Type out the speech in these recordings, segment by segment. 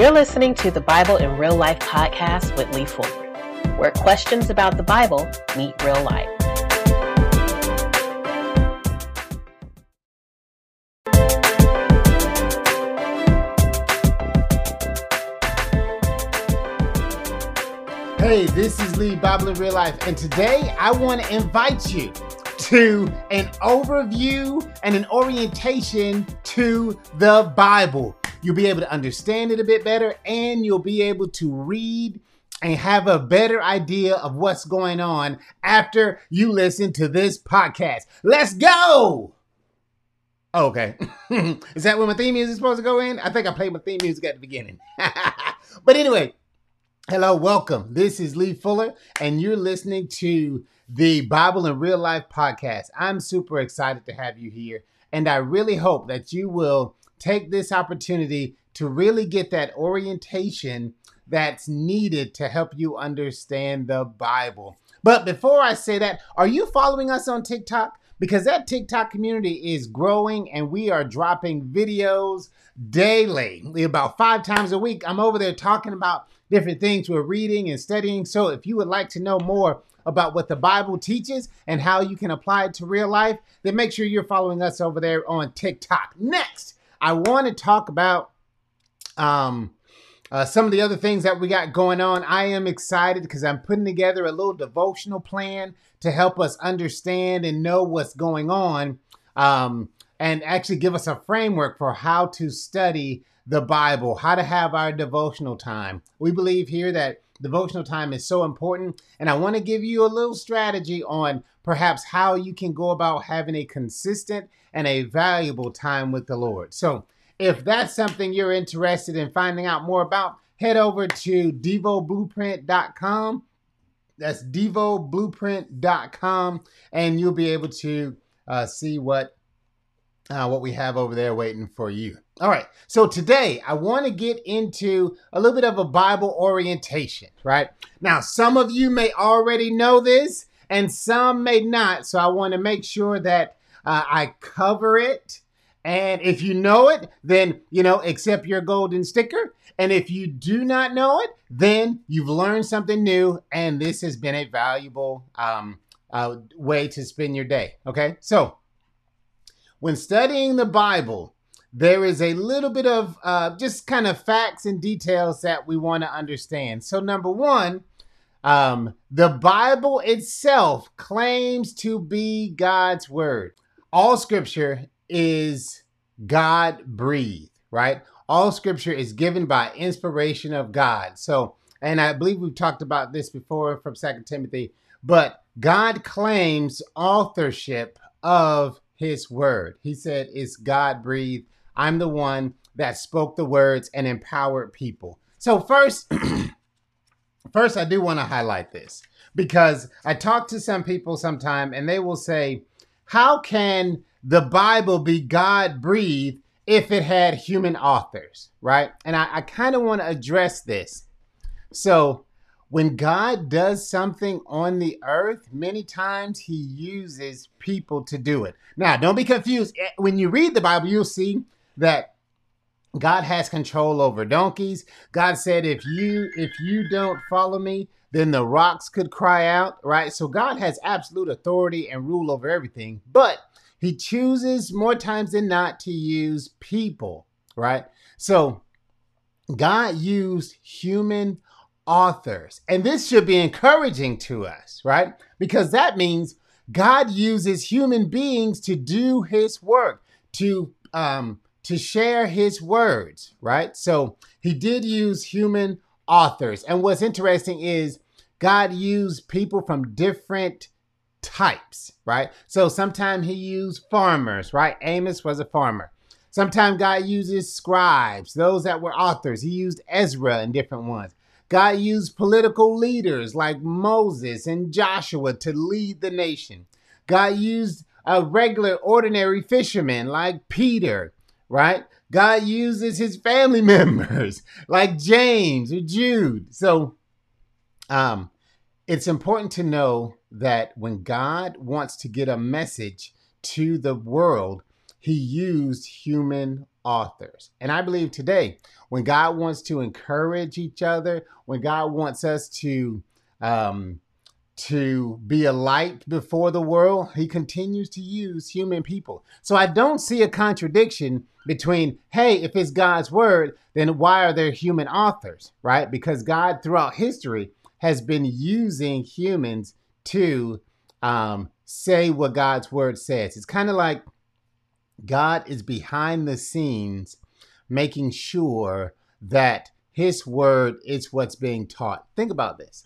You're listening to the Bible in Real Life podcast with Lee Fuller, where questions about the Bible meet real life. Hey, this is Lee, Bible in Real Life, and today I want to invite you to an overview and an orientation to the Bible. You'll be able to understand it a bit better, and you'll be able to read and have a better idea of what's going on after you listen to this podcast. Let's go! Okay. Is that where my theme music is supposed to go in? I think I played my theme music at the beginning. But anyway, hello, welcome. This is Lee Fuller, and you're listening to the Bible in Real Life podcast. I'm super excited to have you here, and I really hope that you will take this opportunity to really get that orientation that's needed to help you understand the Bible. But before I say that, are you following us on TikTok? Because that TikTok community is growing and we are dropping videos daily. About 5 times a week, I'm over there talking about different things we're reading and studying. So if you would like to know more about what the Bible teaches and how you can apply it to real life, then make sure you're following us over there on TikTok. Next, I want to talk about some of the other things that we got going on. I am excited because I'm putting together a little devotional plan to help us understand and know what's going on and actually give us a framework for how to study the Bible, how to have our devotional time. We believe here that devotional time is so important, and I want to give you a little strategy on perhaps how you can go about having a consistent and a valuable time with the Lord. So if that's something you're interested in finding out more about, head over to DevoBlueprint.com. That's DevoBlueprint.com, and you'll be able to see what we have over there waiting for you. All right, so today I want to get into a little bit of a Bible orientation, right? Now, some of you may already know this, and some may not, so I want to make sure that I cover it. And if you know it, then, you know, accept your golden sticker. And if you do not know it, then you've learned something new, and this has been a valuable way to spend your day, okay? So, when studying the Bible, there is a little bit of just kind of facts and details that we want to understand. So number one, the Bible itself claims to be God's word. All scripture is God-breathed, right? All scripture is given by inspiration of God. So, and I believe we've talked about this before from 2 Timothy, but God claims authorship of His word. He said, it's God-breathed. I'm the one that spoke the words and empowered people. So first, I do want to highlight this because I talk to some people sometime and they will say, how can the Bible be God-breathed if it had human authors, right? And I kind of want to address this. So when God does something on the earth, many times he uses people to do it. Now, don't be confused. When you read the Bible, you'll see that God has control over donkeys. God said, if you don't follow me, then the rocks could cry out, right? So God has absolute authority and rule over everything, but he chooses more times than not to use people, right? So God used human authors. And this should be encouraging to us, right? Because that means God uses human beings to do his work, to share his words, right? So he did use human authors. And what's interesting is God used people from different types, right? So sometimes he used farmers, right? Amos was a farmer. Sometimes God uses scribes, those that were authors. He used Ezra and different ones. God used political leaders like Moses and Joshua to lead the nation. God used a regular, ordinary fisherman like Peter, right? God uses his family members like James or Jude. So it's important to know that when God wants to get a message to the world, he used human authors. And I believe today, when God wants to encourage each other, when God wants us to be a light before the world, he continues to use human people. So I don't see a contradiction between, hey, if it's God's word, then why are there human authors, right? Because God throughout history has been using humans to say what God's word says. It's kind of like God is behind the scenes making sure that his word is what's being taught. Think about this.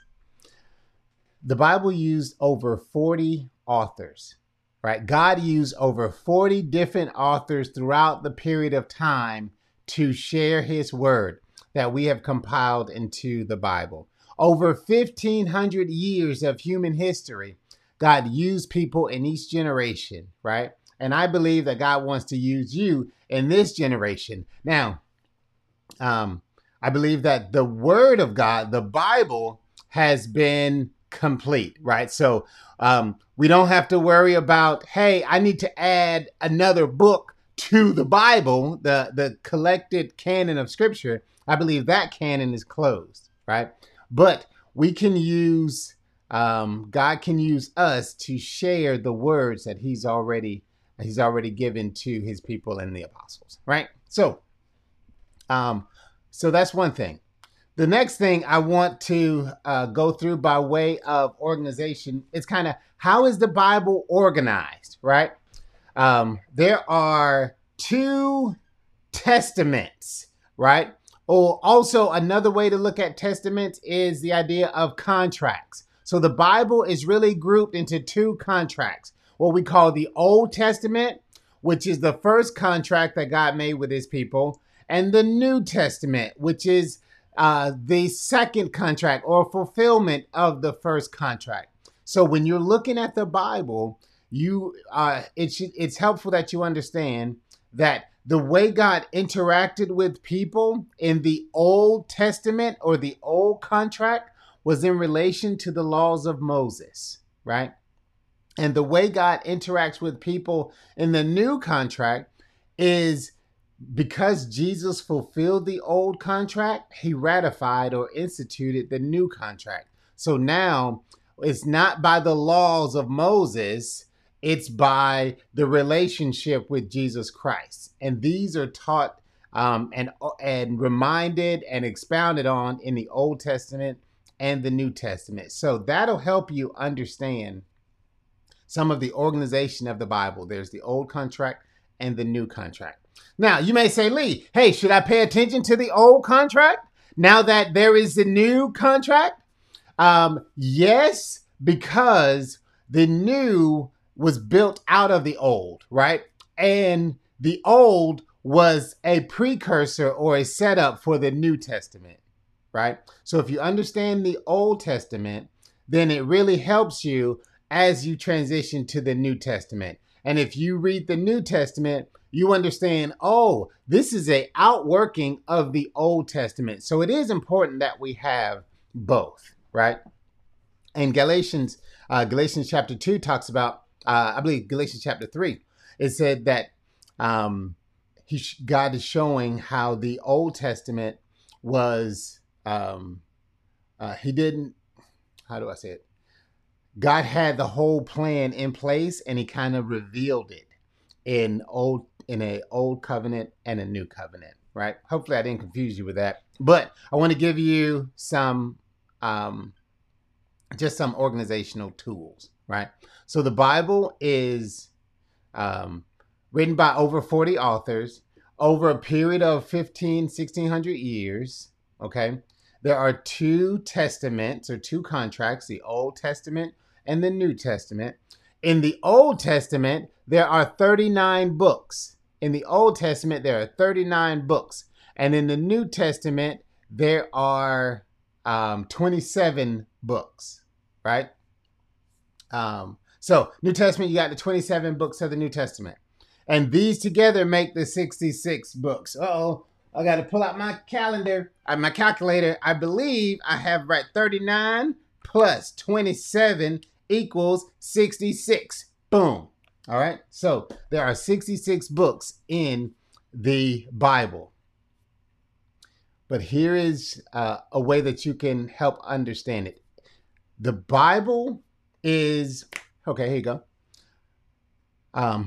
The Bible used over 40 authors, right? God used over 40 different authors throughout the period of time to share his word that we have compiled into the Bible. Over 1,500 years of human history, God used people in each generation, right? And I believe that God wants to use you in this generation. Now, I believe that the word of God, the Bible, has been complete, right? So we don't have to worry about, hey, I need to add another book to the Bible, the collected canon of scripture. I believe that canon is closed, right? But we can use, God can use us to share the words that he's already given to his people and the apostles, right? So, so that's one thing. The next thing I want to go through by way of organization is kind of how is the Bible organized, right? There are two testaments, right? Or also another way to look at testaments is the idea of contracts. So the Bible is really grouped into two contracts, what we call the Old Testament, which is the first contract that God made with his people, and the New Testament, which is the second contract or fulfillment of the first contract. So when you're looking at the Bible, it's helpful that you understand that the way God interacted with people in the Old Testament or the Old Contract was in relation to the laws of Moses, right? And the way God interacts with people in the New Contract is because Jesus fulfilled the old contract, he ratified or instituted the new contract. So now it's not by the laws of Moses, it's by the relationship with Jesus Christ. And these are taught and reminded and expounded on in the Old Testament and the New Testament. So that'll help you understand some of the organization of the Bible. There's the old contract and the new contract. Now, you may say, Lee, hey, should I pay attention to the old contract now that there is the new contract? Yes, because the new was built out of the old, right? And the old was a precursor or a setup for the New Testament, right? So if you understand the Old Testament, then it really helps you as you transition to the New Testament. And if you read the New Testament, you understand, oh, this is an outworking of the Old Testament. So it is important that we have both, right? And Galatians chapter 2 talks about, I believe Galatians chapter 3, it said that God is showing how the Old Testament was, how do I say it? God had the whole plan in place and he kind of revealed it in an old covenant and a new covenant, right? Hopefully I didn't confuse you with that, but I want to give you some, just some organizational tools, right? So the Bible is written by over 40 authors over a period of 1,600 years, okay? There are two testaments or two contracts, the Old Testament and the New Testament. In the Old Testament, there are 39 books. In the Old Testament, there are 39 books. And in the New Testament, there are 27 books, right? So New Testament, you got the 27 books of the New Testament. And these together make the 66 books. Uh-oh, I got to pull out my calendar, my calculator. I believe I have right 39 plus 27 equals 66. Boom. All right. So there are 66 books in the Bible. But here is a way that you can help understand it. The Bible is, okay, here you go.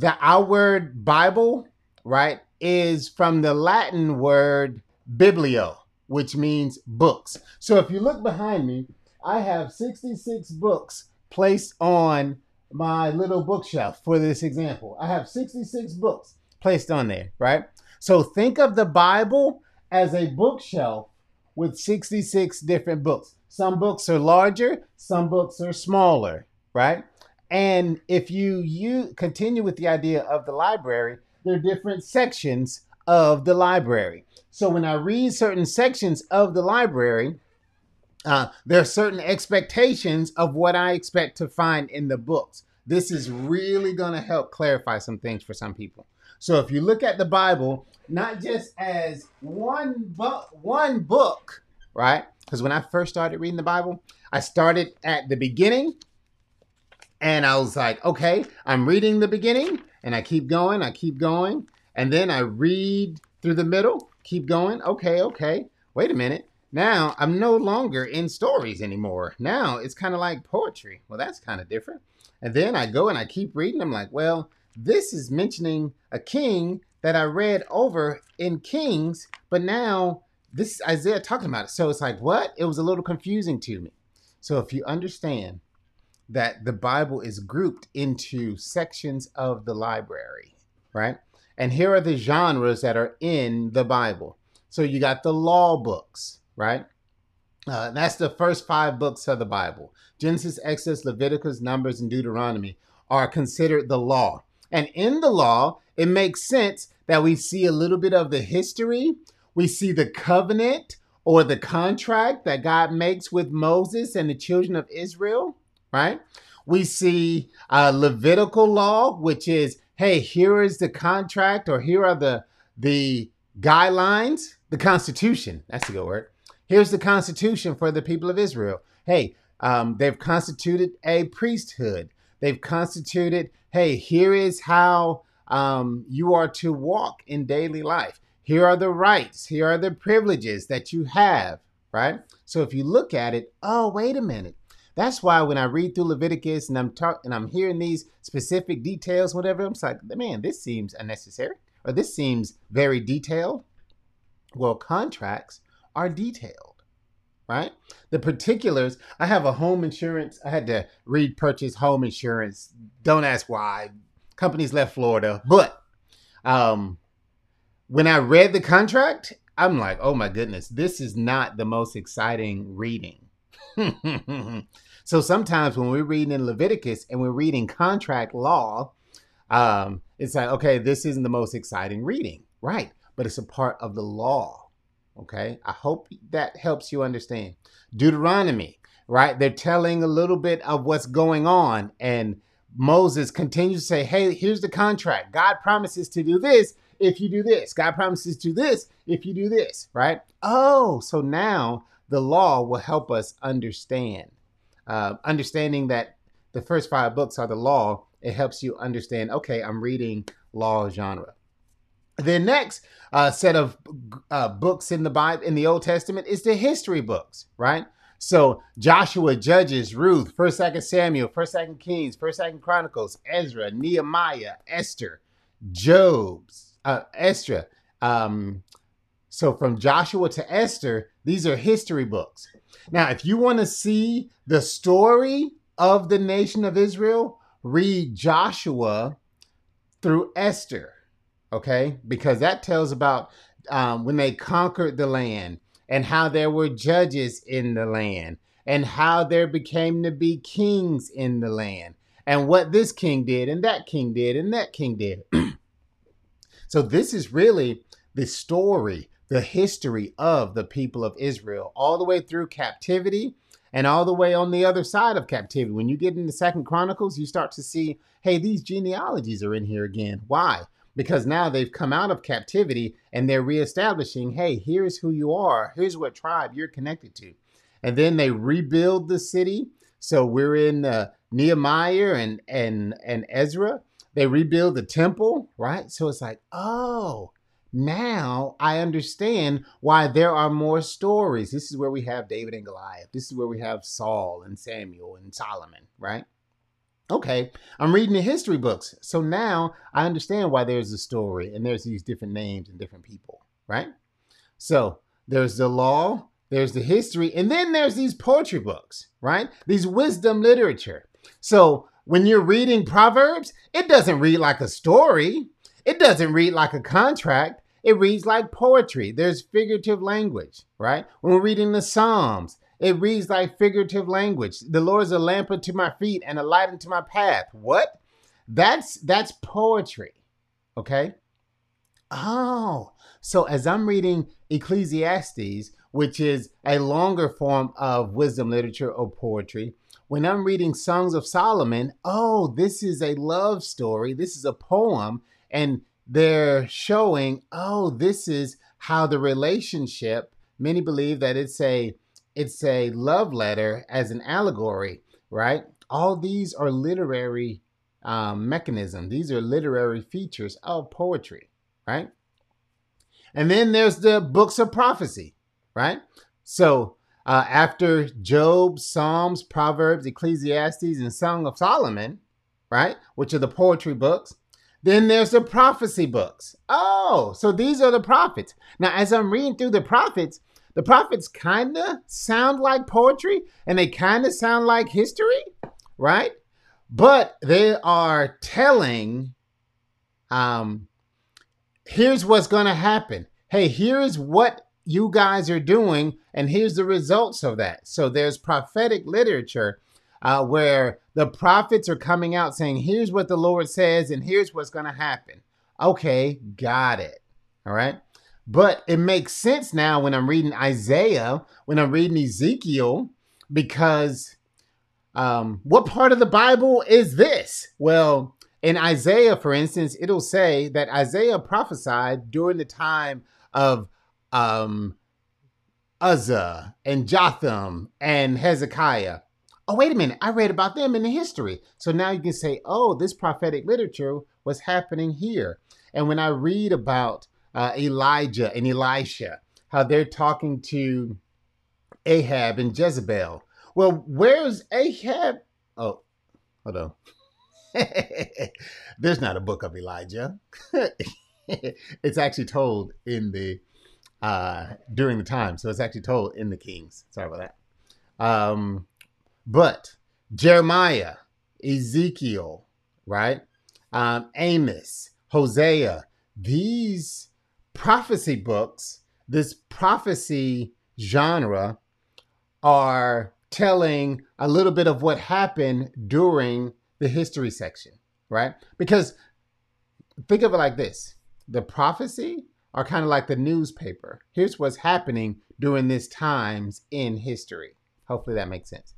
Our word Bible, right, is from the Latin word biblio, which means books. So if you look behind me, I have 66 books placed on my little bookshelf for this example. I have 66 books placed on there, right? So think of the Bible as a bookshelf with 66 different books. Some books are larger, some books are smaller, right? And if you continue with the idea of the library, there are different sections of the library. So when I read certain sections of the library, there are certain expectations of what I expect to find in the books. This is really going to help clarify some things for some people. So if you look at the Bible, not just as one book, right? Because when I first started reading the Bible, I started at the beginning and I was like, okay, I'm reading the beginning and I keep going. And then I read through the middle, keep going. Okay. Wait a minute. Now I'm no longer in stories anymore. Now it's kind of like poetry. Well, that's kind of different. And then I go and I keep reading. I'm like, well, this is mentioning a king that I read over in Kings, but now this is Isaiah talking about it. So it's like, what? It was a little confusing to me. So if you understand that the Bible is grouped into sections of the library, right? And here are the genres that are in the Bible. So you got the law books, right? That's the first 5 books of the Bible. Genesis, Exodus, Leviticus, Numbers, and Deuteronomy are considered the law. And in the law, it makes sense that we see a little bit of the history. We see the covenant or the contract that God makes with Moses and the children of Israel, right? We see Levitical law, which is, hey, here is the contract, or here are the guidelines, the Constitution. That's a good word. Here's the Constitution for the people of Israel. Hey, they've constituted a priesthood. They've constituted, hey, here is how you are to walk in daily life. Here are the rights. Here are the privileges that you have, right? So if you look at it, oh, wait a minute. That's why when I read through Leviticus and I'm hearing these specific details, whatever, I'm like, man, this seems unnecessary, or this seems very detailed. Well, contracts are detailed. Right? The particulars, I have a home insurance. I had to purchase home insurance. Don't ask why. Companies left Florida. But when I read the contract, I'm like, oh my goodness, this is not the most exciting reading. So sometimes when we're reading in Leviticus and we're reading contract law, it's like, okay, this isn't the most exciting reading. Right. But it's a part of the law. Okay, I hope that helps you understand. Deuteronomy, right? They're telling a little bit of what's going on. And Moses continues to say, hey, here's the contract. God promises to do this if you do this. God promises to do this if you do this, right? Oh, so now the law will help us understand. Understanding that the first 5 books are the law, it helps you understand, okay, I'm reading law genre. The next set of books in the Bible, in the Old Testament, is the history books, right? So Joshua, Judges, Ruth, 1st, 2nd Samuel, 1st, 2nd Kings, 1st, 2nd Chronicles, Ezra, Nehemiah, Esther, Esther. So from Joshua to Esther, these are history books. Now, if you want to see the story of the nation of Israel, read Joshua through Esther. Okay, because that tells about when they conquered the land and how there were judges in the land and how there became to be kings in the land and what this king did and that king did and that king did. So this is really the story, the history of the people of Israel, all the way through captivity and all the way on the other side of captivity. When you get into 2nd Chronicles, you start to see, hey, these genealogies are in here again. Why? Because now they've come out of captivity and they're reestablishing, hey, here's who you are. Here's what tribe you're connected to. And then they rebuild the city. So we're in Nehemiah and Ezra. They rebuild the temple, right? So it's like, oh, now I understand why there are more stories. This is where we have David and Goliath. This is where we have Saul and Samuel and Solomon, right? Okay, I'm reading the history books. So now I understand why there's a story and there's these different names and different people, right? So there's the law, there's the history, and then there's these poetry books, right? These wisdom literature. So when you're reading Proverbs, it doesn't read like a story. It doesn't read like a contract. It reads like poetry. There's figurative language, right? When we're reading the Psalms, it reads like figurative language. The Lord is a lamp unto my feet and a light unto my path. What? That's poetry, okay? Oh, so as I'm reading Ecclesiastes, which is a longer form of wisdom literature or poetry, when I'm reading Songs of Solomon, oh, this is a love story. This is a poem. And they're showing, oh, this is how the relationship, many believe that it's a love letter as an allegory, right? All these are literary mechanism. These are literary features of poetry, right? And then there's the books of prophecy, right? So after Job, Psalms, Proverbs, Ecclesiastes, and Song of Solomon, right? Which are the poetry books. Then there's the prophecy books. Oh, so these are the prophets. Now, as I'm reading through the prophets kind of sound like poetry and they kind of sound like history, right? But they are telling, here's what's going to happen. Hey, here's what you guys are doing and here's the results of that. So there's prophetic literature where the prophets are coming out saying, here's what the Lord says and here's what's going to happen. Okay, got it. All right. But it makes sense now when I'm reading Isaiah, when I'm reading Ezekiel, because what part of the Bible is this? Well, in Isaiah, for instance, it'll say that Isaiah prophesied during the time of Uzziah and Jotham and Hezekiah. Oh, wait a minute, I read about them in the history. So now you can say, oh, this prophetic literature was happening here. And when I read about Elijah and Elisha, how they're talking to Ahab and Jezebel. Well, where's Ahab? Oh, hold on. There's not a book of Elijah. It's actually told in the, during the time. So it's actually told in the Kings. Sorry about that. But Jeremiah, Ezekiel, right? Amos, Hosea, these prophecy books, this prophecy genre are telling a little bit of what happened during the history section, right? Because think of it like this. The prophecy are kind of like the newspaper. Here's what's happening during this times in history. Hopefully that makes sense.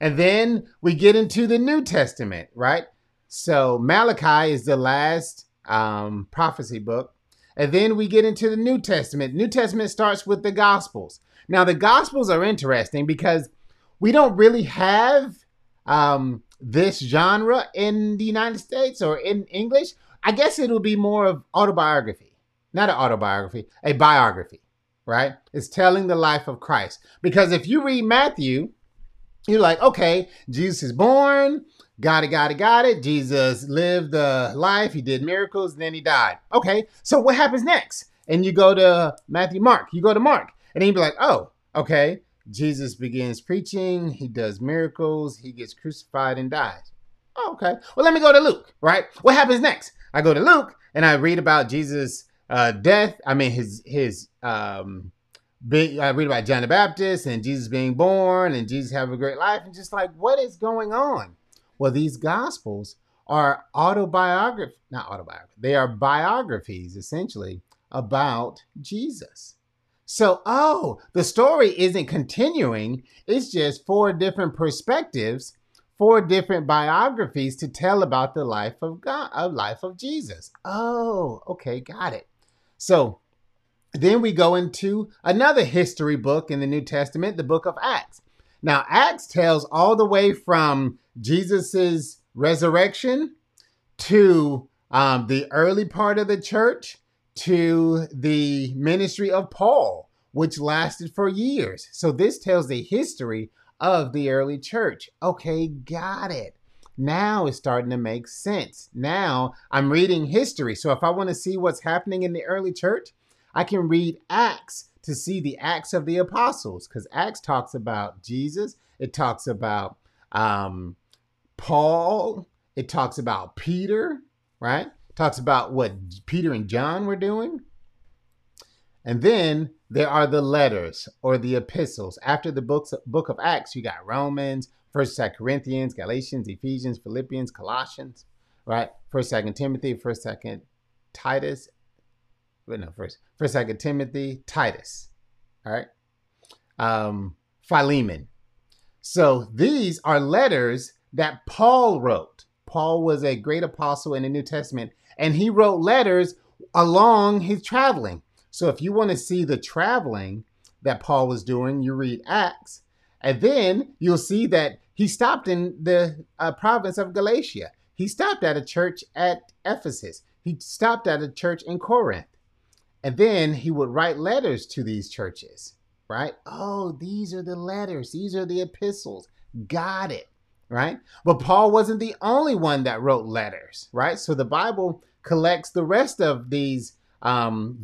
And then we get into the New Testament, right? So Malachi is the last prophecy book. And then we get into the New Testament. New Testament starts with the Gospels. Now, the Gospels are interesting because we don't really have this genre in the United States or in English. I guess it'll be more of autobiography, not an autobiography, a biography, right? It's telling the life of Christ. Because if you read Matthew, you're like, okay, Jesus is born, got it. Jesus lived the life, he did miracles, and then he died. Okay, so what happens next? And you go to Matthew, Mark, you go to Mark, and then you'd be like, oh, okay, Jesus begins preaching, he does miracles, he gets crucified and dies. Oh, okay, well, let me go to Luke, right? What happens next? I go to Luke, and I read about Jesus' death, I mean, I read about John the Baptist and Jesus being born and Jesus having a great life and just like, what is going on? Well, these gospels are they are biographies essentially about Jesus. So, oh, the story isn't continuing. It's just four different perspectives, four different biographies to tell about the life of God, life of Jesus. Oh, okay. Got it. So, then we go into another history book in the New Testament, the book of Acts. Now, Acts tells all the way from Jesus's resurrection to the early part of the church to the ministry of Paul, which lasted for years. So this tells the history of the early church. Okay, got it. Now it's starting to make sense. Now I'm reading history. So if I want to see what's happening in the early church, I can read Acts to see the Acts of the Apostles, because Acts talks about Jesus. It talks about Paul. It talks about Peter, right? It talks about what Peter and John were doing. And then there are the letters or the epistles. After the book of Acts, you got Romans, 1st, 2nd Corinthians, Galatians, Ephesians, Philippians, Colossians, right? 1st, 2nd Timothy, 1st, 2nd Titus. Wait, no, 1st, 2nd Timothy, Titus, all right? Philemon. So these are letters that Paul wrote. Paul was a great apostle in the New Testament, and he wrote letters along his traveling. So if you want to see the traveling that Paul was doing, you read Acts. And then you'll see that he stopped in the province of Galatia. He stopped at a church at Ephesus. He stopped at a church in Corinth. And then he would write letters to these churches, right? Oh, these are the letters. These are the epistles. Got it, right? But Paul wasn't the only one that wrote letters, right? So the Bible collects the rest of these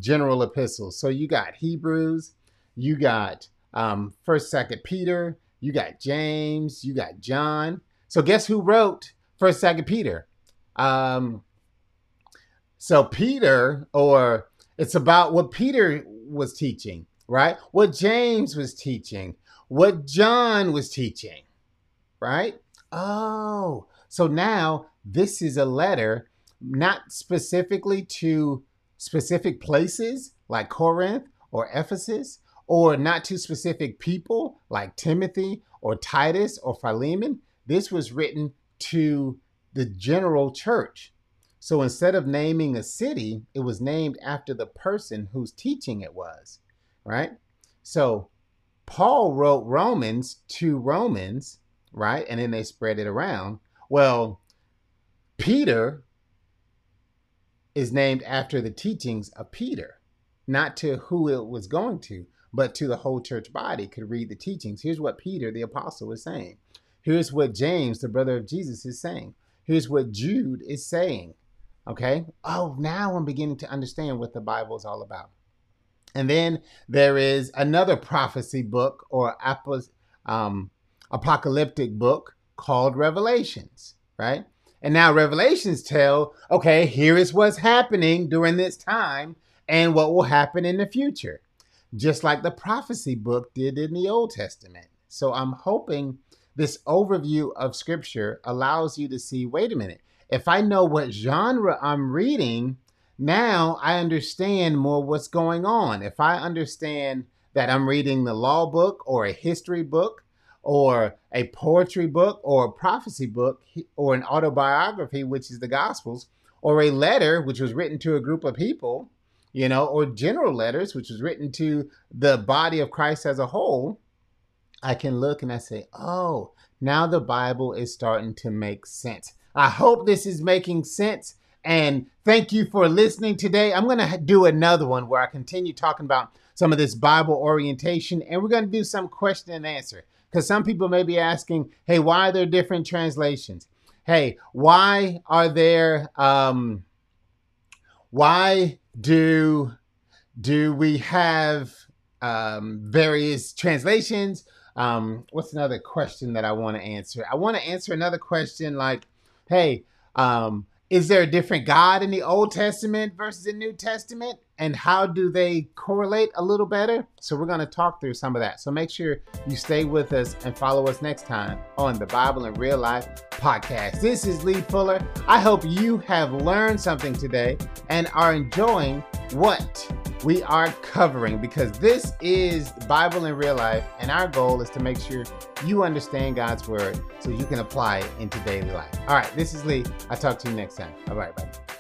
general epistles. So you got Hebrews, you got 1st, 2nd Peter, you got James, you got John. So guess who wrote 1st, 2nd Peter? So Peter, or it's about what Peter was teaching, right? What James was teaching, what John was teaching, right? Oh, so now this is a letter not specifically to specific places like Corinth or Ephesus, or not to specific people like Timothy or Titus or Philemon. This was written to the general church. So instead of naming a city, it was named after the person whose teaching it was, right? So Paul wrote Romans to Romans, right? And then they spread it around. Well, Peter is named after the teachings of Peter, not to who it was going to, but to the whole church body could read the teachings. Here's what Peter, the apostle, is saying. Here's what James, the brother of Jesus, is saying. Here's what Jude is saying, okay? Oh, now I'm beginning to understand what the Bible is all about. And then there is another prophecy book or apocalyptic book called Revelations, right? And now Revelations tell, okay, here is what's happening during this time and what will happen in the future, just like the prophecy book did in the Old Testament. So I'm hoping this overview of scripture allows you to see, wait a minute, if I know what genre I'm reading, now I understand more what's going on. If I understand that I'm reading the law book or a history book or a poetry book or a prophecy book or an autobiography, which is the Gospels, or a letter, which was written to a group of people, you know, or general letters, which was written to the body of Christ as a whole, I can look and I say, oh, now the Bible is starting to make sense. I hope this is making sense. And thank you for listening today. I'm going to do another one where I continue talking about some of this Bible orientation. And we're going to do some question and answer, because some people may be asking, hey, why are there different translations? Hey, why are there, why do we have various translations? What's another question that I want to answer? I want to answer another question like, hey, is there a different God in the Old Testament versus the New Testament? And how do they correlate a little better? So we're going to talk through some of that. So make sure you stay with us and follow us next time on the Bible in Real Life podcast. This is Lee Fuller. I hope you have learned something today and are enjoying what we are covering, because this is Bible in Real Life, and our goal is to make sure you understand God's word so you can apply it into daily life. All right, this is Lee. I'll talk to you next time. All right, bye.